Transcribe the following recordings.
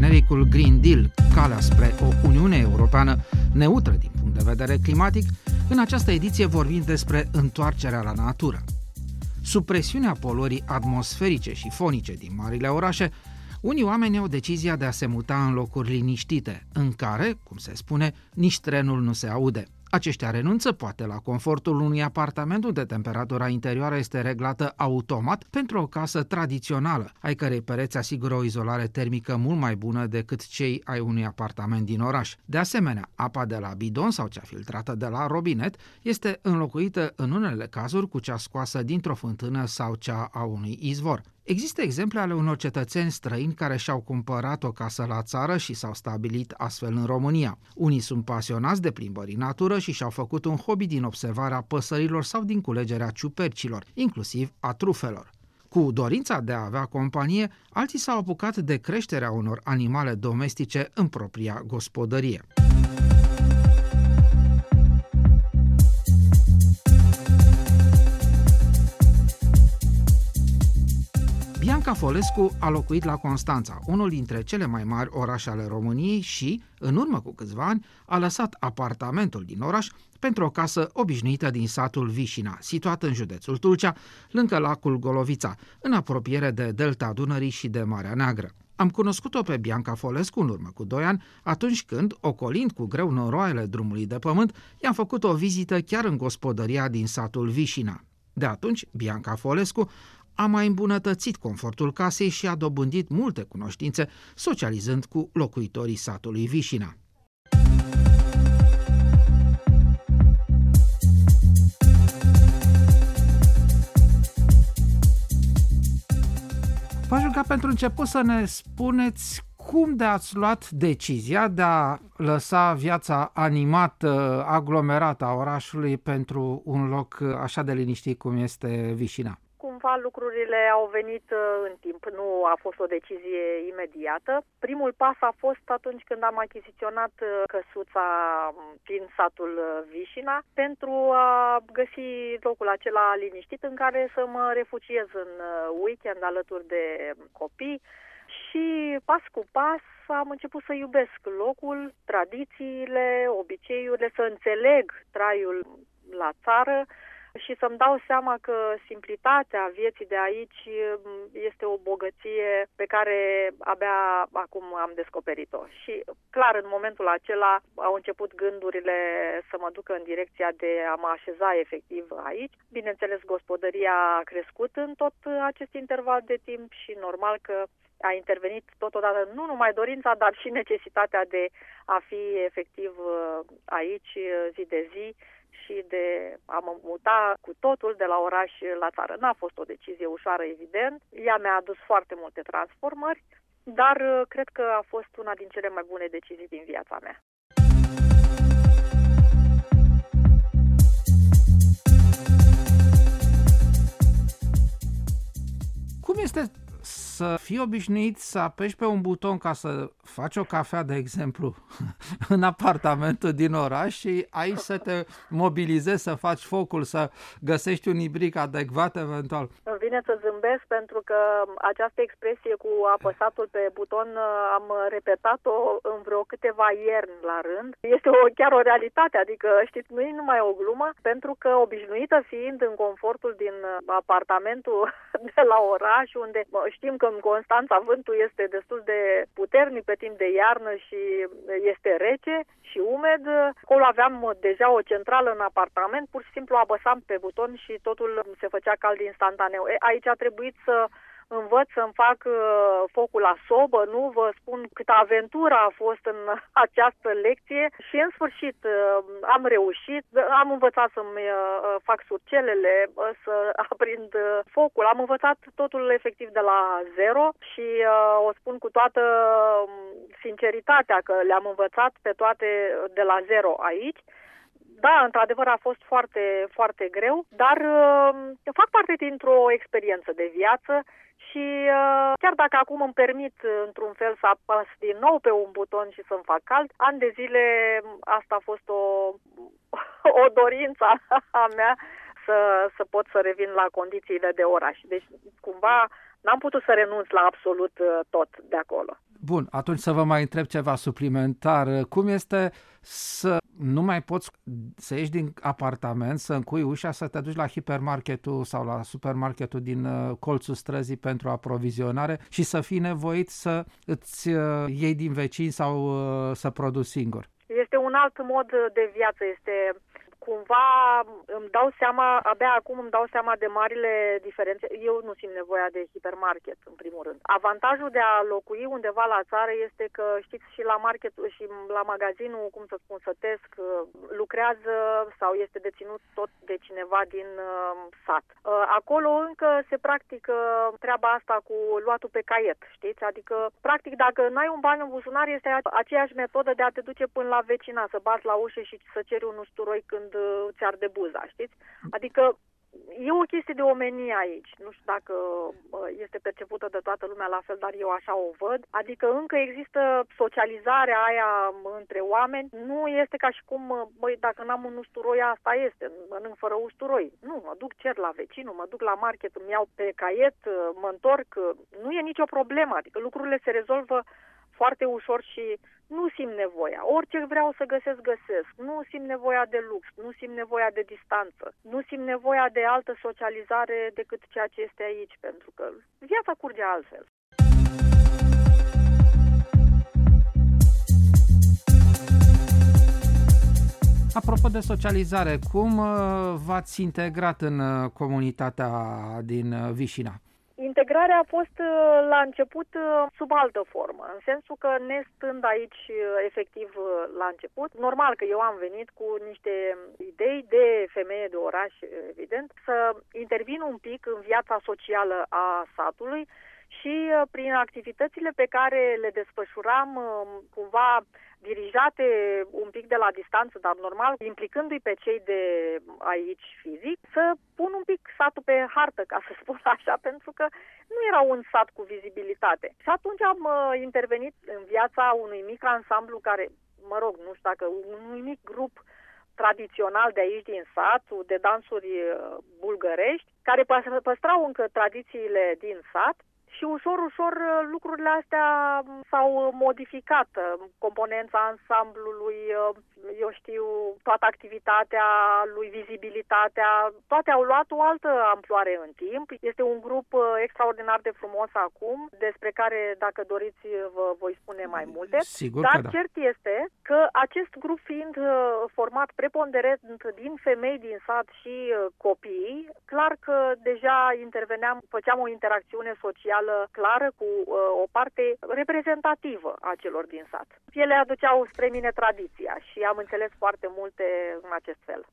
genericul Green Deal, calea spre o Uniune Europeană neutră din punct de vedere climatic, în această ediție vorbim despre întoarcerea la natură. Sub presiunea poluării atmosferice și fonice din marile orașe, unii oameni au decizia de a se muta în locuri liniștite, în care, cum se spune, nici trenul nu se aude. Aceștia renunță poate la confortul unui apartament unde temperatura interioară este reglată automat pentru o casă tradițională, ai cărei pereți asigură o izolare termică mult mai bună decât cei ai unui apartament din oraș. De asemenea, apa de la bidon sau cea filtrată de la robinet este înlocuită în unele cazuri cu cea scoasă dintr-o fântână sau cea a unui izvor. Există exemple ale unor cetățeni străini care și-au cumpărat o casă la țară și s-au stabilit astfel în România. Unii sunt pasionați de plimbări în natură și și-au făcut un hobby din observarea păsărilor sau din culegerea ciupercilor, inclusiv a trufelor. Cu dorința de a avea companie, alții s-au apucat de creșterea unor animale domestice în propria gospodărie. Bianca Folescu a locuit la Constanța, unul dintre cele mai mari orașe ale României și, în urmă cu câțiva ani, a lăsat apartamentul din oraș pentru o casă obișnuită din satul Vișina, situat în județul Tulcea, lângă lacul Golovița, în apropiere de Delta Dunării și de Marea Neagră. Am cunoscut-o pe Bianca Folescu în urmă cu 2 ani, atunci când, ocolind cu greu noroaiele drumului de pământ, i-am făcut o vizită chiar în gospodăria din satul Vișina. De atunci, Bianca Folescu a mai îmbunătățit confortul casei și a dobândit multe cunoștințe socializând cu locuitorii satului Vișina. V-aș ruga pentru început să ne spuneți cum de ați luat decizia de a lăsa viața animată, aglomerată a orașului pentru un loc așa de liniștit cum este Vișina. Cumva lucrurile au venit în timp, nu a fost o decizie imediată. Primul pas a fost atunci când am achiziționat căsuța din satul Vișina pentru a găsi locul acela liniștit în care să mă refugiez în weekend alături de copii. Și pas cu pas am început să iubesc locul, tradițiile, obiceiurile, să înțeleg traiul la țară și să-mi dau seama că simplitatea vieții de aici este o bogăție pe care abia acum am descoperit-o. Și clar, în momentul acela au început gândurile să mă ducă în direcția de a mă așeza efectiv aici. Bineînțeles, gospodăria a crescut în tot acest interval de timp și normal că a intervenit totodată nu numai dorința, dar și necesitatea de a fi efectiv aici zi de zi și de a mă muta cu totul de la oraș la țară. N-a fost o decizie ușoară, evident. Ea mi-a adus foarte multe transformări, dar cred că a fost una din cele mai bune decizii din viața mea. Cum este să fii obișnuit să apeși pe un buton ca să faci o cafea, de exemplu, în apartamentul din oraș și aici să te mobilizezi, să faci focul, să găsești un ibric adecvat eventual? Îmi vine să zâmbesc pentru că această expresie cu apăsatul pe buton am repetat-o în vreo câteva ierni la rând. Este chiar o realitate, adică știți, nu e numai o glumă, pentru că obișnuită fiind în confortul din apartamentul de la oraș, unde știm că în Constanța vântul este destul de puternic pe timp de iarnă și este rece și umed. Acolo aveam deja o centrală în apartament, pur și simplu apăsam pe buton și totul se făcea cald instantaneu. Aici a trebuit să învăț să-mi fac focul la sobă, nu vă spun câtă aventură a fost în această lecție și în sfârșit am reușit, am învățat să-mi fac surcelele, să aprind focul, am învățat totul efectiv de la zero și o spun cu toată sinceritatea că le-am învățat pe toate de la zero aici. Da, într-adevăr a fost foarte, foarte greu, dar fac parte dintr-o experiență de viață și chiar dacă acum îmi permit într-un fel să apăs din nou pe un buton și să-mi fac cald, ani de zile asta a fost o dorință a mea să pot să revin la condițiile de oraș. Deci cumva n-am putut să renunț la absolut tot de acolo. Bun, atunci să vă mai întreb ceva suplimentar. Cum este să nu mai poți să ieși din apartament, să încui ușa, să te duci la hipermarketul sau la supermarketul din colțul străzii pentru aprovizionare și să fii nevoit să îți iei din vecini sau să produci singur? Este un alt mod de viață, este... Cumva îmi dau seama, abia acum îmi dau seama de marile diferențe. Eu nu simt nevoia de hipermarket, în primul rând. Avantajul de a locui undeva la țară este că, știți, și la market și la magazinul, cum să spun, sătesc, lucrează sau este deținut tot de cineva din sat. Acolo încă se practică treaba asta cu luatul pe caiet, știți? Adică, practic, dacă n-ai un ban în buzunar, este aceeași metodă de a te duce până la vecina, să bați la ușă și să ceri un usturoi când îți arde buza, știți? Adică e o chestie de omenie aici. Nu știu dacă este percepută de toată lumea la fel, dar eu așa o văd. Adică încă există socializarea aia între oameni. Nu este ca și cum, băi, dacă n-am un usturoi, asta este, mănânc fără usturoi. Nu, mă duc, cer la vecinul, mă duc la market, îmi iau pe caiet, mă întorc. Nu e nicio problemă, adică lucrurile se rezolvă foarte ușor și nu simt nevoia. Orice vreau să găsesc, găsesc. Nu simt nevoia de lux, nu simt nevoia de distanță, nu simt nevoia de altă socializare decât ceea ce este aici, pentru că viața curge altfel. Apropo de socializare, cum v-ați integrat în comunitatea din Vișina? Integrarea a fost la început sub altă formă, în sensul că ne stând aici efectiv la început, normal că eu am venit cu niște idei de femeie de oraș, evident, să intervin un pic în viața socială a satului și prin activitățile pe care le desfășuram cumva dirijate un pic de la distanță, dar normal, implicându-i pe cei de aici fizic, să pun un pic satul pe hartă, ca să spun așa, pentru că nu era un sat cu vizibilitate. Și atunci am intervenit în viața unui mic ansamblu care, mă rog, nu știu dacă, unui mic grup tradițional de aici din sat, de dansuri bulgărești, care păstrau încă tradițiile din sat. Și ușor, ușor lucrurile astea s-au modificat. Componența ansamblului, eu știu, toată activitatea lui, vizibilitatea, toate au luat o altă amploare în timp. Este un grup extraordinar de frumos acum, despre care, dacă doriți, vă voi spune mai multe. Sigur. Dar da, cert este că acest grup fiind format preponderent din femei din sat și copii, clar că deja interveneam, făceam o interacțiune socială clară cu o parte reprezentativă a celor din sat. Ele aduceau spre mine tradiția și am înțeles foarte multe în acest fel.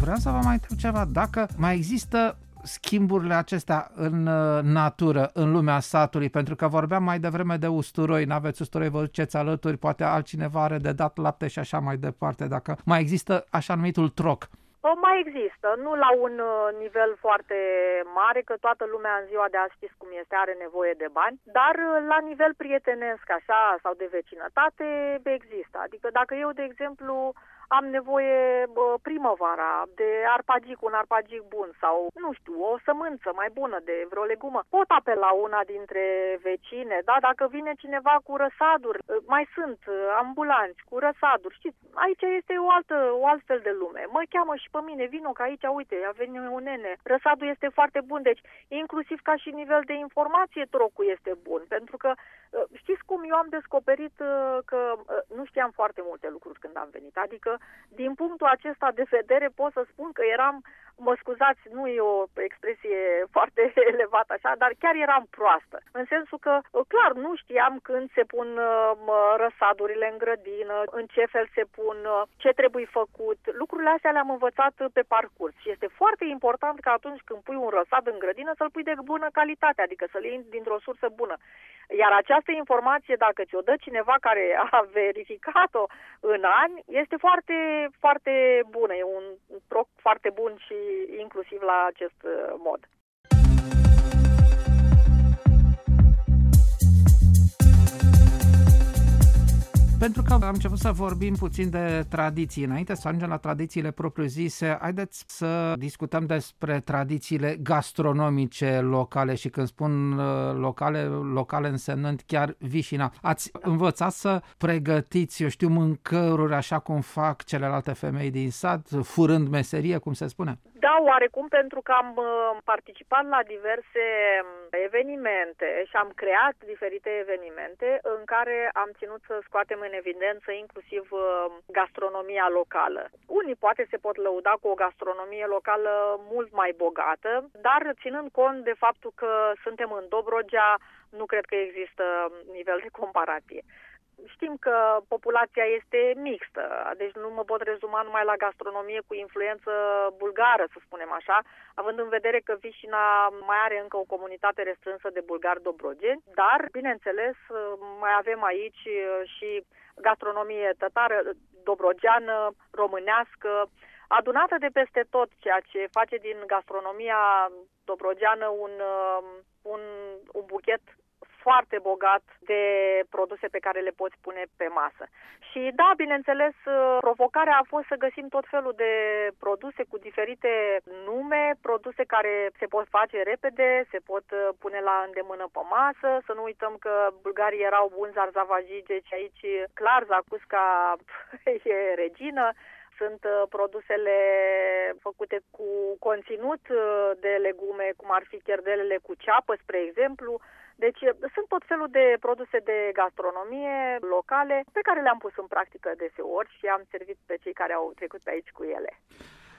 Vreau să vă mai întreb ceva. Dacă mai există schimburile acestea în natură, în lumea satului, pentru că vorbeam mai devreme de usturoi, n-aveți usturoi, vă duceți alături, poate altcineva are de dat lapte și așa mai departe, dacă mai există așa numitul troc. Mai există, nu la un nivel foarte mare, că toată lumea în ziua de azi, știți cum este, are nevoie de bani, dar la nivel prietenesc așa sau de vecinătate există. Adică dacă eu, de exemplu, am nevoie primăvara de arpagic, un arpagic bun sau, nu știu, o sămânță mai bună de vreo legumă, pot apela una dintre vecine, da? Dacă vine cineva cu răsaduri, mai sunt ambulanți cu răsaduri, știți, aici este o altfel de lume. Mă cheamă și pe mine, vino că aici, uite, a venit un nene, răsadul este foarte bun, deci inclusiv ca și nivel de informație trocul este bun, pentru că știți cum eu am descoperit că nu știam foarte multe lucruri când am venit, adică din punctul acesta de vedere pot să spun că eram, mă scuzați, nu e o expresie foarte elevată așa, dar chiar eram proastă. În sensul că, clar, nu știam când se pun răsadurile în grădină, în ce fel se pun, ce trebuie făcut. Lucrurile astea le-am învățat pe parcurs și este foarte important că atunci când pui un răsad în grădină să-l pui de bună calitate, adică să-l iei dintr-o sursă bună. Iar această informație, dacă ți-o dă cineva care a verificat-o în ani, este foarte, foarte bună. E un troc foarte bun și inclusiv la acest mod. Pentru că am început să vorbim puțin de tradiții. Înainte să ajungem la tradițiile propriu-zise, haideți să discutăm despre tradițiile gastronomice locale. Și când spun locale însemnând chiar Vișina. Ați învățat să pregătiți, eu știu, mâncăruri așa cum fac celelalte femei din sat, furând meserie, cum se spune? Da, oarecum, pentru că am participat la diverse evenimente și am creat diferite evenimente în care am ținut să scoatem în evidență inclusiv gastronomia locală. Unii poate se pot lăuda cu o gastronomie locală mult mai bogată, dar ținând cont de faptul că suntem în Dobrogea, nu cred că există nivel de comparație. Știm că populația este mixtă, deci nu mă pot rezuma numai la gastronomie cu influență bulgară, să spunem așa, având în vedere că Vișina mai are încă o comunitate restrânsă de bulgari dobrogeni, dar, bineînțeles, mai avem aici și gastronomie tătară, dobrogeană, românească, adunată de peste tot, ceea ce face din gastronomia dobrogeană un buchet foarte bogat de produse pe care le poți pune pe masă. Și da, bineînțeles, provocarea a fost să găsim tot felul de produse cu diferite nume, produse care se pot face repede, se pot pune la îndemână pe masă. Să nu uităm că bulgarii erau buni zarzavagii, deci aici clar zacusca e regină. Sunt produsele făcute cu conținut de legume, cum ar fi cherdelele cu ceapă, spre exemplu. Deci sunt tot felul de produse de gastronomie locale pe care le-am pus în practică deseori și am servit pe cei care au trecut pe aici cu ele.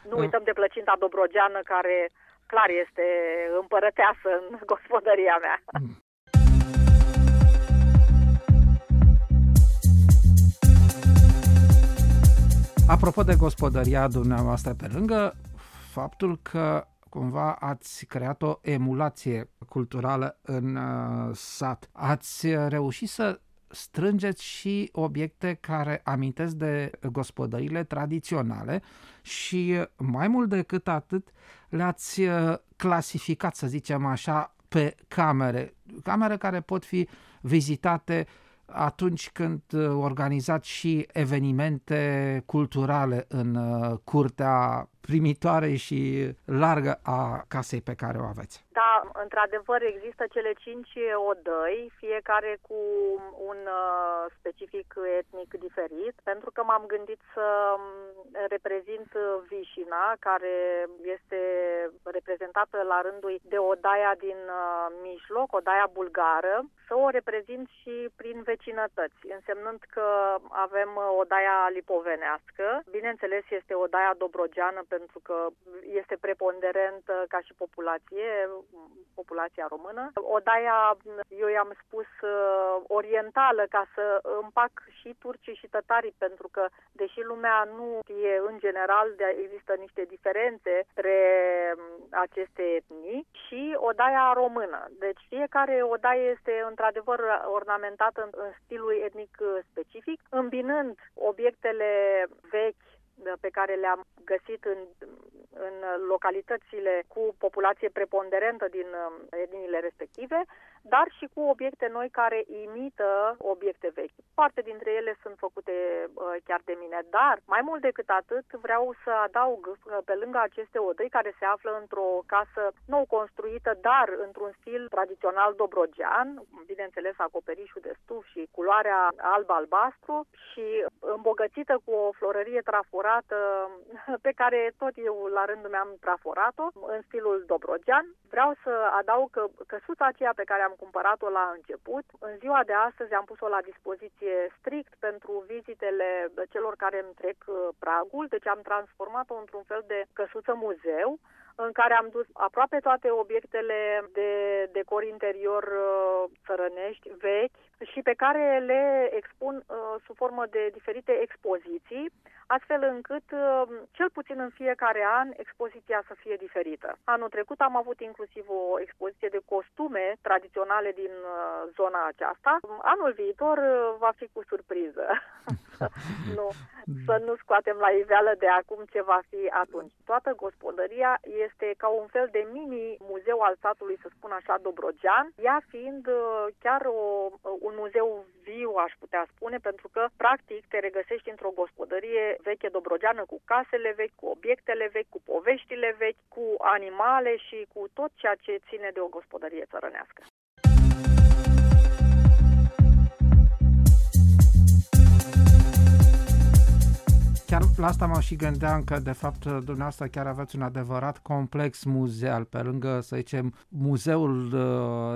Nu uităm de plăcinta dobrogeană, care clar este împărăteasă în gospodăria mea. Apropo de gospodăria dumneavoastră, pe lângă faptul că cumva ați creat o emulație culturală în sat, ați reușit să strângeți și obiecte care amintesc de gospodăriile tradiționale și mai mult decât atât le-ați clasificat, să zicem așa, pe camere care pot fi vizitate atunci când organizați și evenimente culturale în curtea primitoare și largă a casei pe care o aveți. Da, într-adevăr există cele 5 odăi, fiecare cu un specific etnic diferit, pentru că m-am gândit să reprezint Vișina, care este reprezentată la rândul de odaia din mijloc, odaia bulgară, să o reprezint și prin vecinătăți, însemnând că avem odaia lipovenească, bineînțeles este odaia dobrogeană, pentru că este preponderent ca și populația română. Odaia, eu i-am spus, orientală, ca să împac și turcii și tătarii, pentru că, deși lumea nu e în general, există niște diferențe între aceste etnii, și odaia română. Deci fiecare odaie este într-adevăr ornamentată în stilul etnic specific, îmbinând obiectele vechi pe care le-am găsit în localitățile cu populație preponderentă din etniile respective, dar și cu obiecte noi care imită obiecte vechi. Parte dintre ele sunt făcute chiar de mine, dar mai mult decât atât vreau să adaug pe lângă aceste odăi care se află într-o casă nou construită, dar într-un stil tradițional dobrogean, bineînțeles acoperișul de stuf și culoarea alb-albastru și îmbogățită cu o florărie traforată pe care tot eu la rândul meu am traforat-o în stilul dobrogean. Vreau să adaug că căsuța aceea pe care am cumpărat-o la început, în ziua de astăzi am pus-o la dispoziție strict pentru vizitele celor care îmi trec pragul, deci am transformat-o într-un fel de căsuță muzeu, în care am dus aproape toate obiectele de decor interior țărănești vechi și pe care le expun sub formă de diferite expoziții, astfel încât cel puțin în fiecare an expoziția să fie diferită. Anul trecut am avut inclusiv o expoziție de costume tradiționale din zona aceasta. Anul viitor va fi cu surpriză. Să nu scoatem la iveală de acum ce va fi atunci. Toată gospodăria e este ca un fel de mini-muzeu al satului, să spun așa, dobrogean, ea fiind chiar un muzeu viu, aș putea spune, pentru că, practic, te regăsești într-o gospodărie veche dobrogeană, cu casele vechi, cu obiectele vechi, cu poveștile vechi, cu animale și cu tot ceea ce ține de o gospodărie țărănească. Chiar la asta mă și gândeam că, de fapt, dumneavoastră chiar aveți un adevărat complex muzeal, pe lângă, să zicem, muzeul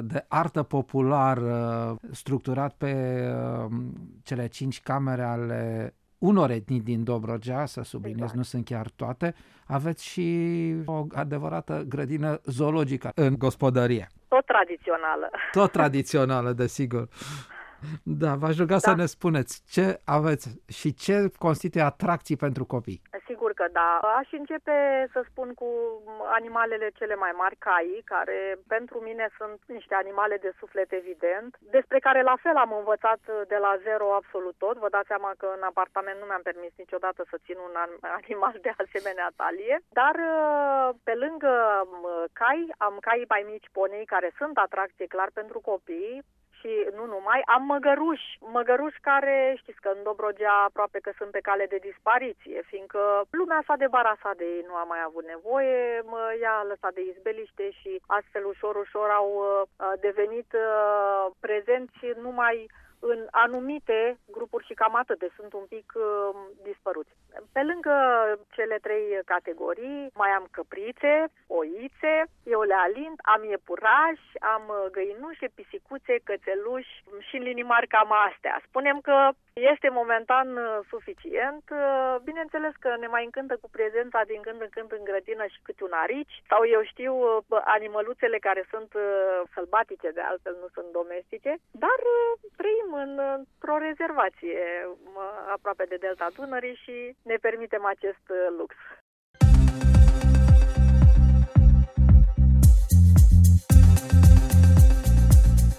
de artă populară, structurat pe cele 5 camere ale unor etnii din Dobrogea, să subliniez, exact. Nu sunt chiar toate, aveți și o adevărată grădină zoologică în gospodărie. Tot tradițională. Tot tradițională, desigur. Da, v-aș ruga să ne spuneți ce aveți și ce constituie atracții pentru copii. Sigur că da. Aș începe să spun cu animalele cele mai mari, caii, care pentru mine sunt niște animale de suflet, evident, despre care la fel am învățat de la zero absolut tot. Vă dați seama că în apartament nu mi-am permis niciodată să țin un animal de asemenea talie, dar pe lângă cai, am caii mai mici, ponei, care sunt atracție clar pentru copii. Și nu numai, am măgăruși care, știți că în Dobrogea aproape că sunt pe cale de dispariție, fiindcă lumea s-a debarasat de ei, nu a mai avut nevoie, i-a lăsat de izbeliște și astfel ușor, ușor au devenit prezenți numai în anumite grupuri și cam atât, deci sunt un pic dispăruți. Pe lângă cele 3 categorii, mai am căprițe, oițe, eu le alint, am iepurași, am găinușe, pisicuțe, cățeluși și în linii mari cam astea. Spunem că este momentan suficient. Bineînțeles că ne mai încântă cu prezența din când în când în grădină și câte un arici, sau eu știu, animăluțele care sunt sălbatice, de altfel nu sunt domestice, dar trăim într-o rezervație aproape de Delta Dunării și ne permitem acest lux.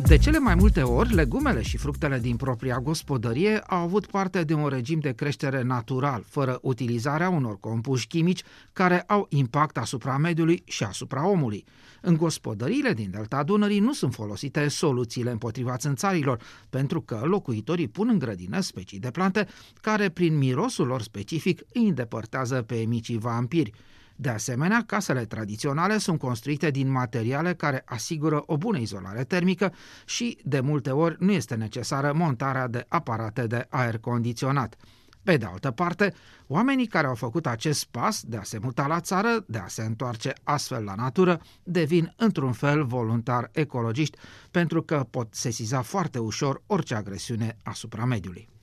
De cele mai multe ori, legumele și fructele din propria gospodărie au avut parte de un regim de creștere natural, fără utilizarea unor compuși chimici care au impact asupra mediului și asupra omului. În gospodăriile din Delta Dunării nu sunt folosite soluțiile împotriva țânțarilor, pentru că locuitorii pun în grădină specii de plante care, prin mirosul lor specific, îi îndepărtează pe micii vampiri. De asemenea, casele tradiționale sunt construite din materiale care asigură o bună izolare termică și, de multe ori, nu este necesară montarea de aparate de aer condiționat. Pe de altă parte, oamenii care au făcut acest pas de a se muta la țară, de a se întoarce astfel la natură, devin într-un fel voluntari ecologiști, pentru că pot sesiza foarte ușor orice agresiune asupra mediului.